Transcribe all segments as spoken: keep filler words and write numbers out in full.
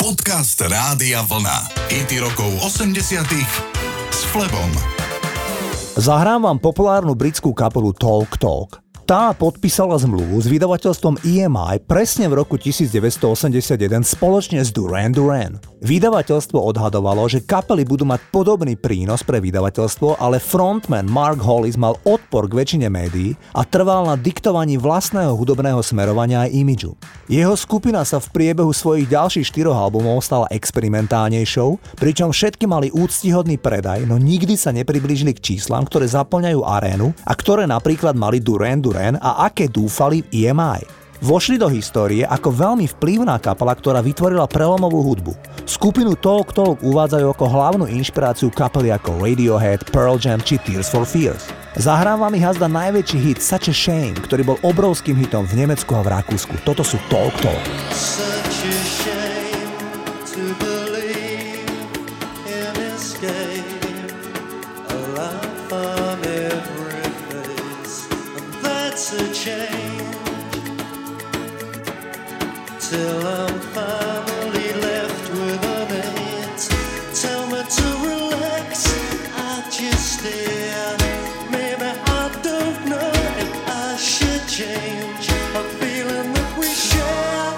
Podcast Rádia Vlna. Hity rokov osemdesiatych s Flebom. Zahrám vám populárnu britskú kapelu Talk Talk. Tá podpísala zmluvu s vydavateľstvom í em í presne v roku devätnásťstoosemdesiatjeden spoločne s Duran Duran. Vydavateľstvo odhadovalo, že kapely budú mať podobný prínos pre vydavateľstvo, ale frontman Mark Hollis mal odpor k väčšine médií a trval na diktovaní vlastného hudobného smerovania a imidžu. Jeho skupina sa v priebehu svojich ďalších štyroch albumov stala experimentálnejšou, pričom všetky mali úctihodný predaj, no nikdy sa nepriblížili k číslam, ktoré zaplňajú arénu a ktoré napríklad mali Duran Duran a aké dúfali v í em í. Vošli do histórie ako veľmi vplyvná kapela, ktorá vytvorila prelomovú hudbu. Skupinu Talk Talk uvádzajú ako hlavnú inšpiráciu kapely ako Radiohead, Pearl Jam či Tears for Fears. Zahrám vám ich hazda najväčší hit Such a Shame, ktorý bol obrovským hitom v Nemecku a v Rakúsku. Toto sú Talk Talk. Such a shame to believe in this game. A change till I'm finally left with a mate. Tell me to relax, I just stare. Maybe I don't know if I should change a feeling that we share.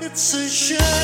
It's a shame.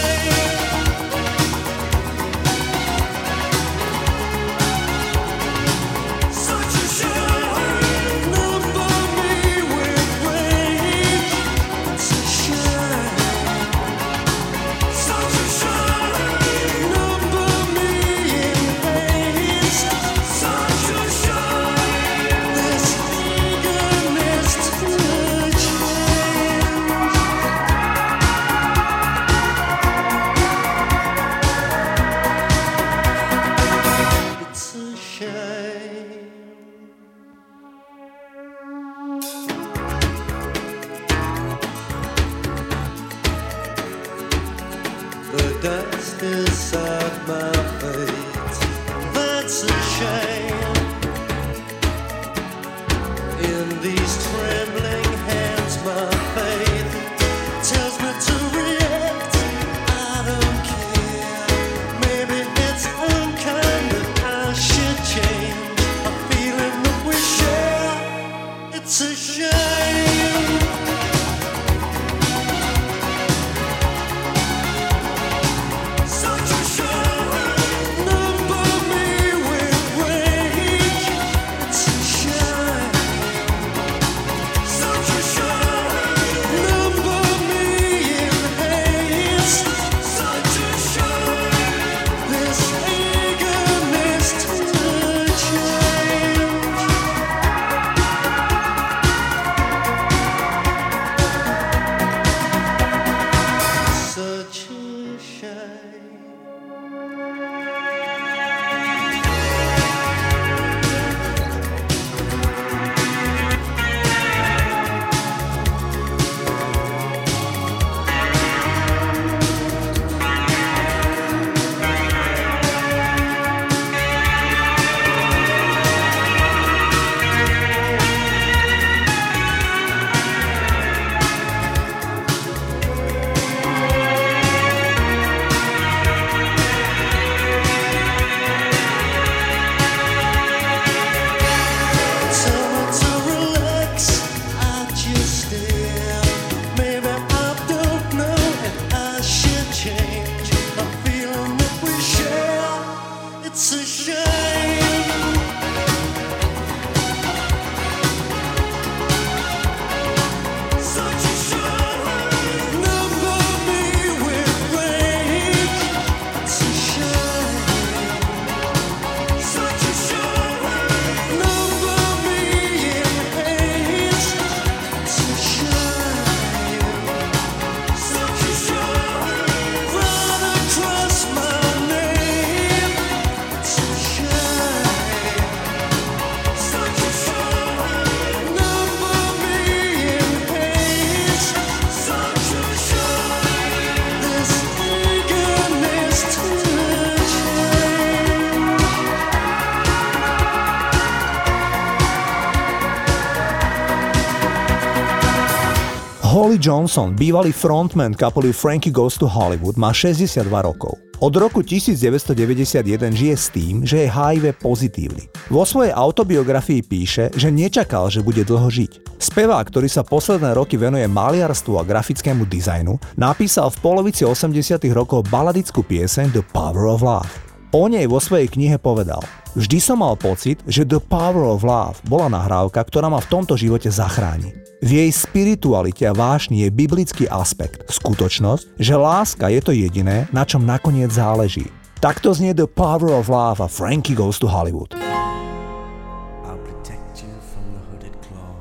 Holly Johnson, bývalý frontman kapely Frankie Goes to Hollywood, má šesťdesiatdva rokov. Od roku devätnásťstodeväťdesiatjeden žije s tým, že je há í vé pozitívny. Vo svojej autobiografii píše, že nečakal, že bude dlho žiť. Spevák, ktorý sa posledné roky venuje maliarstvu a grafickému dizajnu, napísal v polovici osemdesiatych rokov baladickú pieseň The Power of Love. O nej vo svojej knihe povedal: "Vždy som mal pocit, že The Power of Love bola nahrávka, ktorá ma v tomto živote zachráni. V jej spiritualite a vášni je biblický aspekt, skutočnosť, že láska je to jediné, na čom nakoniec záleží." Takto znie The Power of Love a Frankie Goes to Hollywood. I'll protect you from the hooded claw.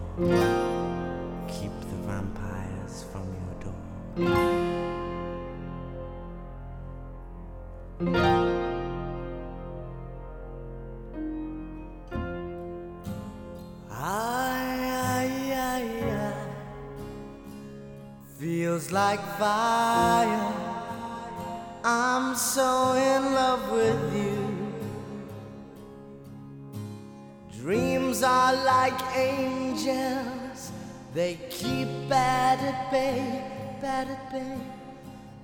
Keep the vampires from your door. Feels like fire, I'm so in love with you. Dreams are like angels, they keep bad at bay, bad at bay.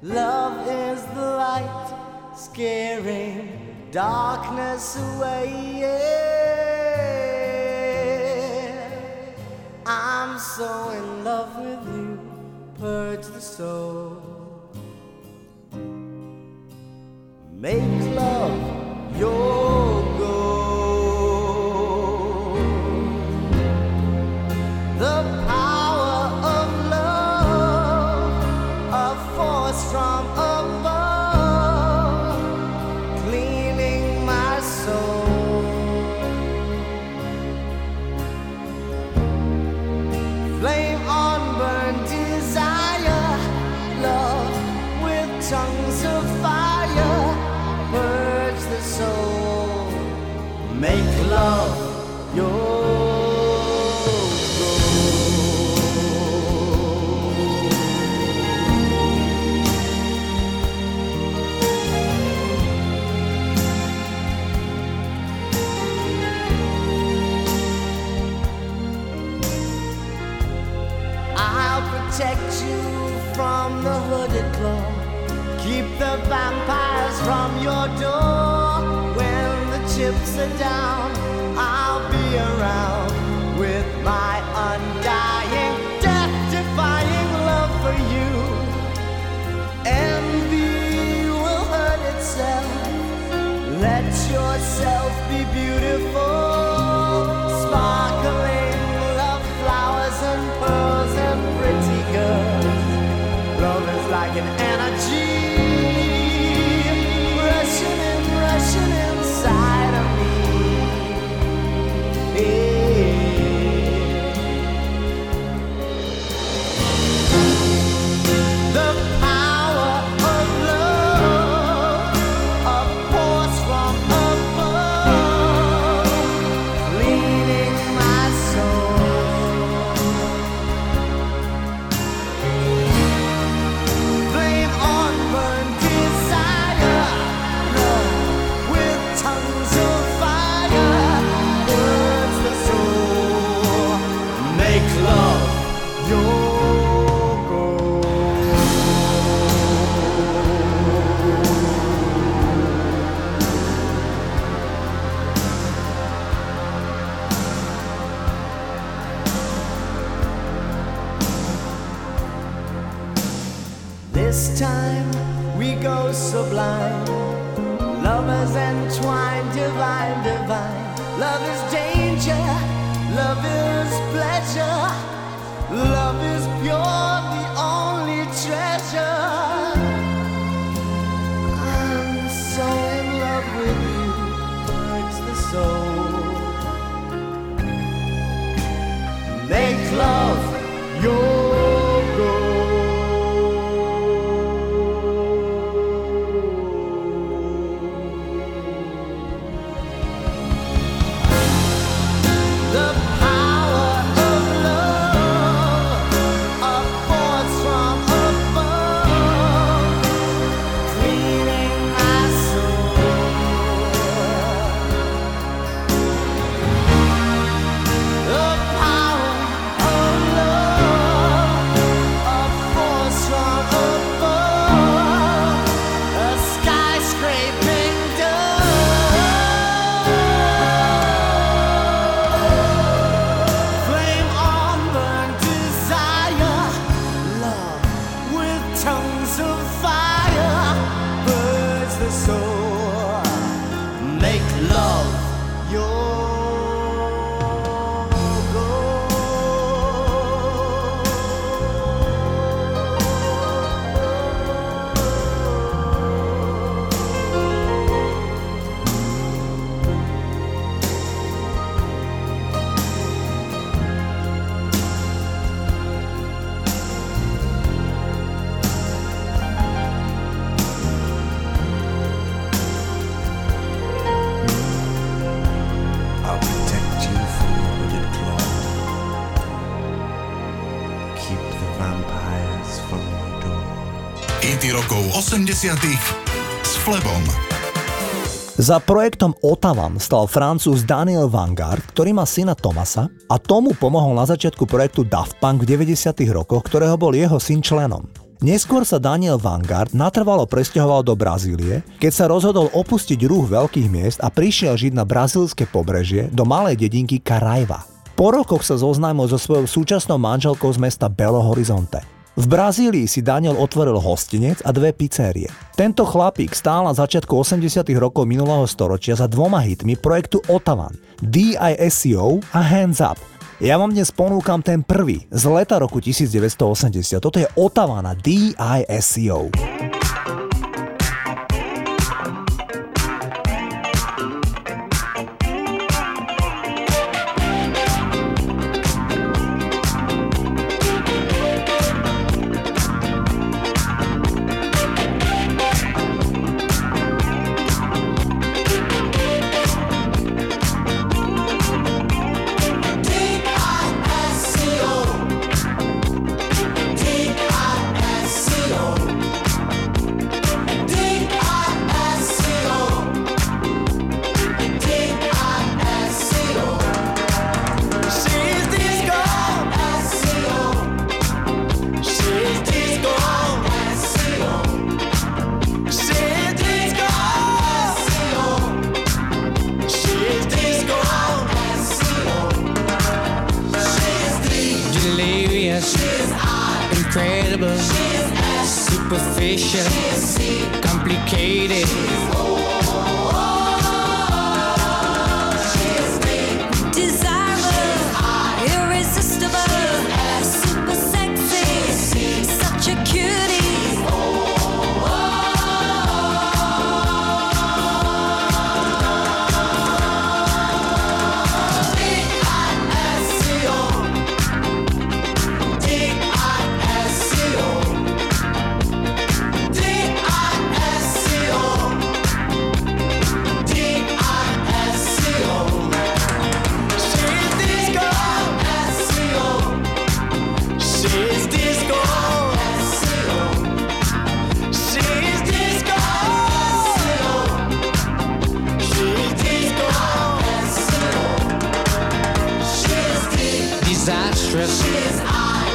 Love is the light, scaring darkness away, yeah. I'm so in love with you. Purge the soul, make love your goal. The power of love, a force from above, cleaning my soul. Flame on burn desire, love with tongues of fire, purge the soul, make love your goal. I'll protect you from the hooded claw, keep the vampires from your door. When the chips are down, I'll be around with my undying, death-defying love for you. Envy will hurt itself, let yourself be beautiful. Sparkling love, flowers and pearls and pretty girls. Love is like an energy rushing and rushing inside of me. Yeah. The power of love, a force from above, leading my soul. This time we go sublime, lovers entwined, divine, divine. Love is danger, love is pleasure, love is pure, the only treasure. I'm so in love with you, hurts the soul. Make love your the power of love, a osemdesiatych s Flebom. Za projektom Ottawan stal Francúz Daniel Vangarde, ktorý má syna Tomasa, a tomu pomohol na začiatku projektu Daft Punk v deväťdesiatych rokoch, ktorého bol jeho syn členom. Neskôr sa Daniel Vangarde natrvalo presťahoval do Brazílie, keď sa rozhodol opustiť ruch veľkých miest a prišiel žiť na brazílske pobrežie do malej dedinky Caraiva. Po rokoch sa zoznámil so svojou súčasnou manželkou z mesta Belo Horizonte. V Brazílii si Daniel otvoril hostinec a dve pizzerie. Tento chlapík stál na začiatku osemdesiatych rokov minulého storočia za dvoma hitmi projektu Ottawan, D I S C O a Hands Up. Ja vám dnes ponúkam ten prvý, z leta roku devätnásťstoosemdesiat. Toto je Ottawa na D I S C O. Incredible, superficial, complicated. Desirable, irresistible, super sexy, such a cutie.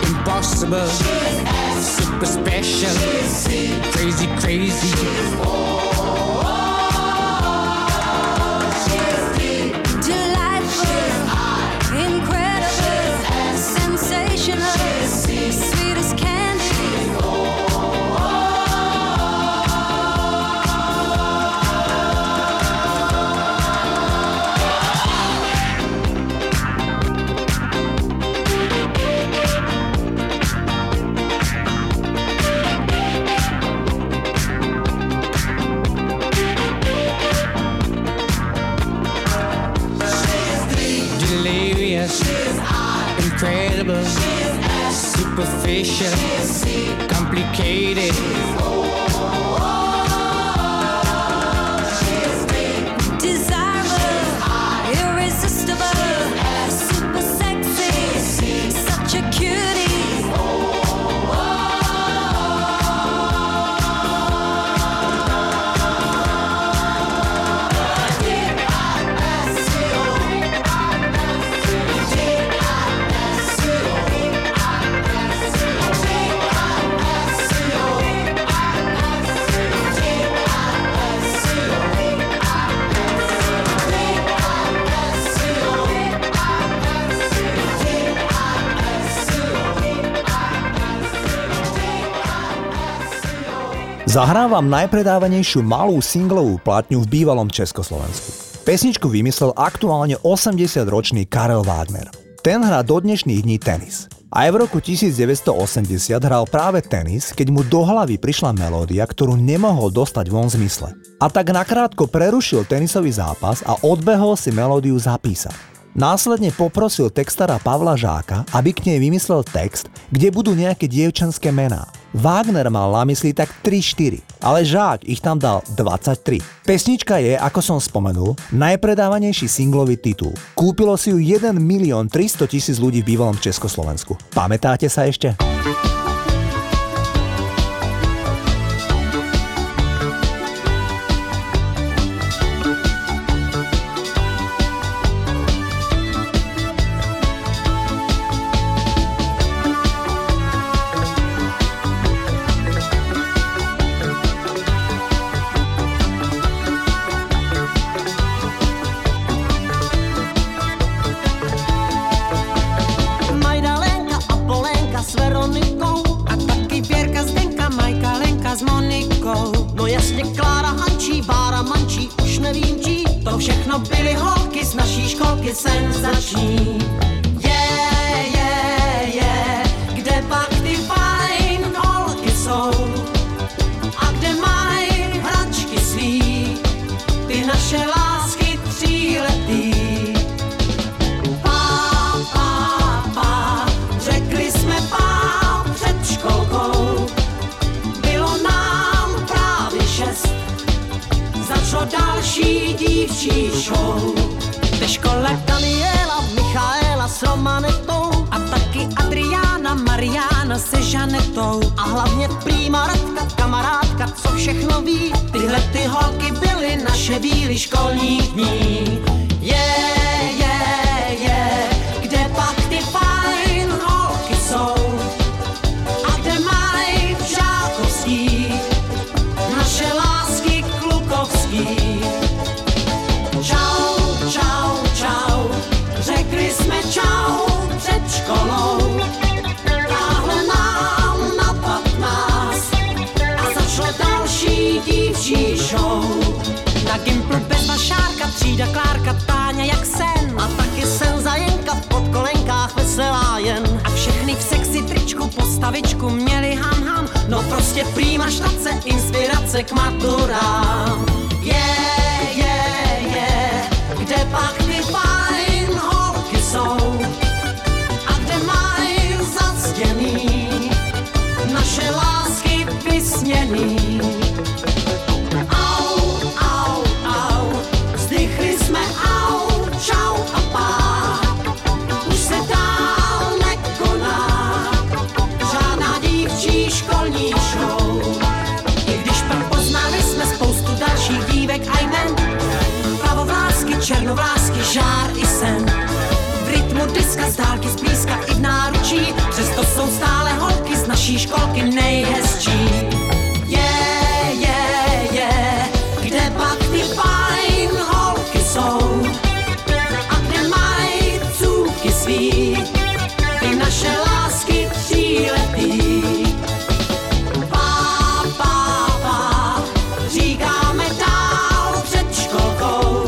Impossible, super special, crazy, crazy. Delightful, incredible, sensational, sweet as candy. Incredible, superficial, complicated. Desirable, irresistible, super sexy, such a cutie. Zahrávam najpredávanejšiu malú singlovú platňu v bývalom Československu. Pesničku vymyslel aktuálne osemdesiatročný Karel Wagner. Ten hrá do dnešných dní tenis. Aj v roku devätnásťstoosemdesiat hral práve tenis, keď mu do hlavy prišla melódia, ktorú nemohol dostať von z mysle. A tak nakrátko prerušil tenisový zápas a odbehol si melódiu zapísať. Následne poprosil textára Pavla Žáka, aby k nej vymyslel text, kde budú nejaké dievčenské mená. Wagner mal na mysli tak tri štyri, ale Žák ich tam dal dvadsaťtri. Pesnička je, ako som spomenul, najpredávanejší singlový titul. Kúpilo si ju jeden milión tristotisíc ľudí v bývalom Československu. Pamätáte sa ešte? mančí, už nevím čí, to všechno byly holky z naší školky senzační. Je, je, je, kde pak ty fajn holky jsou? A kde mají hračky svý, ty naše lásky tříletý? Pá, pá, pá, řekli jsme pá před školkou, bylo nám právě šest, začalo další dívčí show. Ve škole Daniela, Michaela s Romanetou a taky Adriana, Mariana se Žanetou a hlavně prýma Radka, kamarádka, co všechno ví, tyhle ty holky byly naše víly školních dní. Je, je, je, kde pak ty fajn holky jsou? Na Gimpl Bezva, Šárka, Třída, Klárka, Táňa jak sen a taky Senza Jenka v podkolenkách veselá jen a všechny v sexy tričku postavičku měli ham ham, no prostě prýma štace, inspirace k maturám. Je, je, je, kde pak ty fajn holky jsou a kde mají zastěný naše lásky vysněný? Černovlásky, žár i sen, v rytmu diska, z dálky, z blízka i v náručí, přesto jsou stále holky z naší školky nejhezčí. Je, je, je, kde pak ty fajn holky jsou? A kde mají cůvky svý, ty naše lásky tříletý? Pá, pá, pá, říkáme dál před školkou,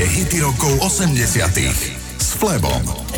hity rokov osemdesiatych s Flebom.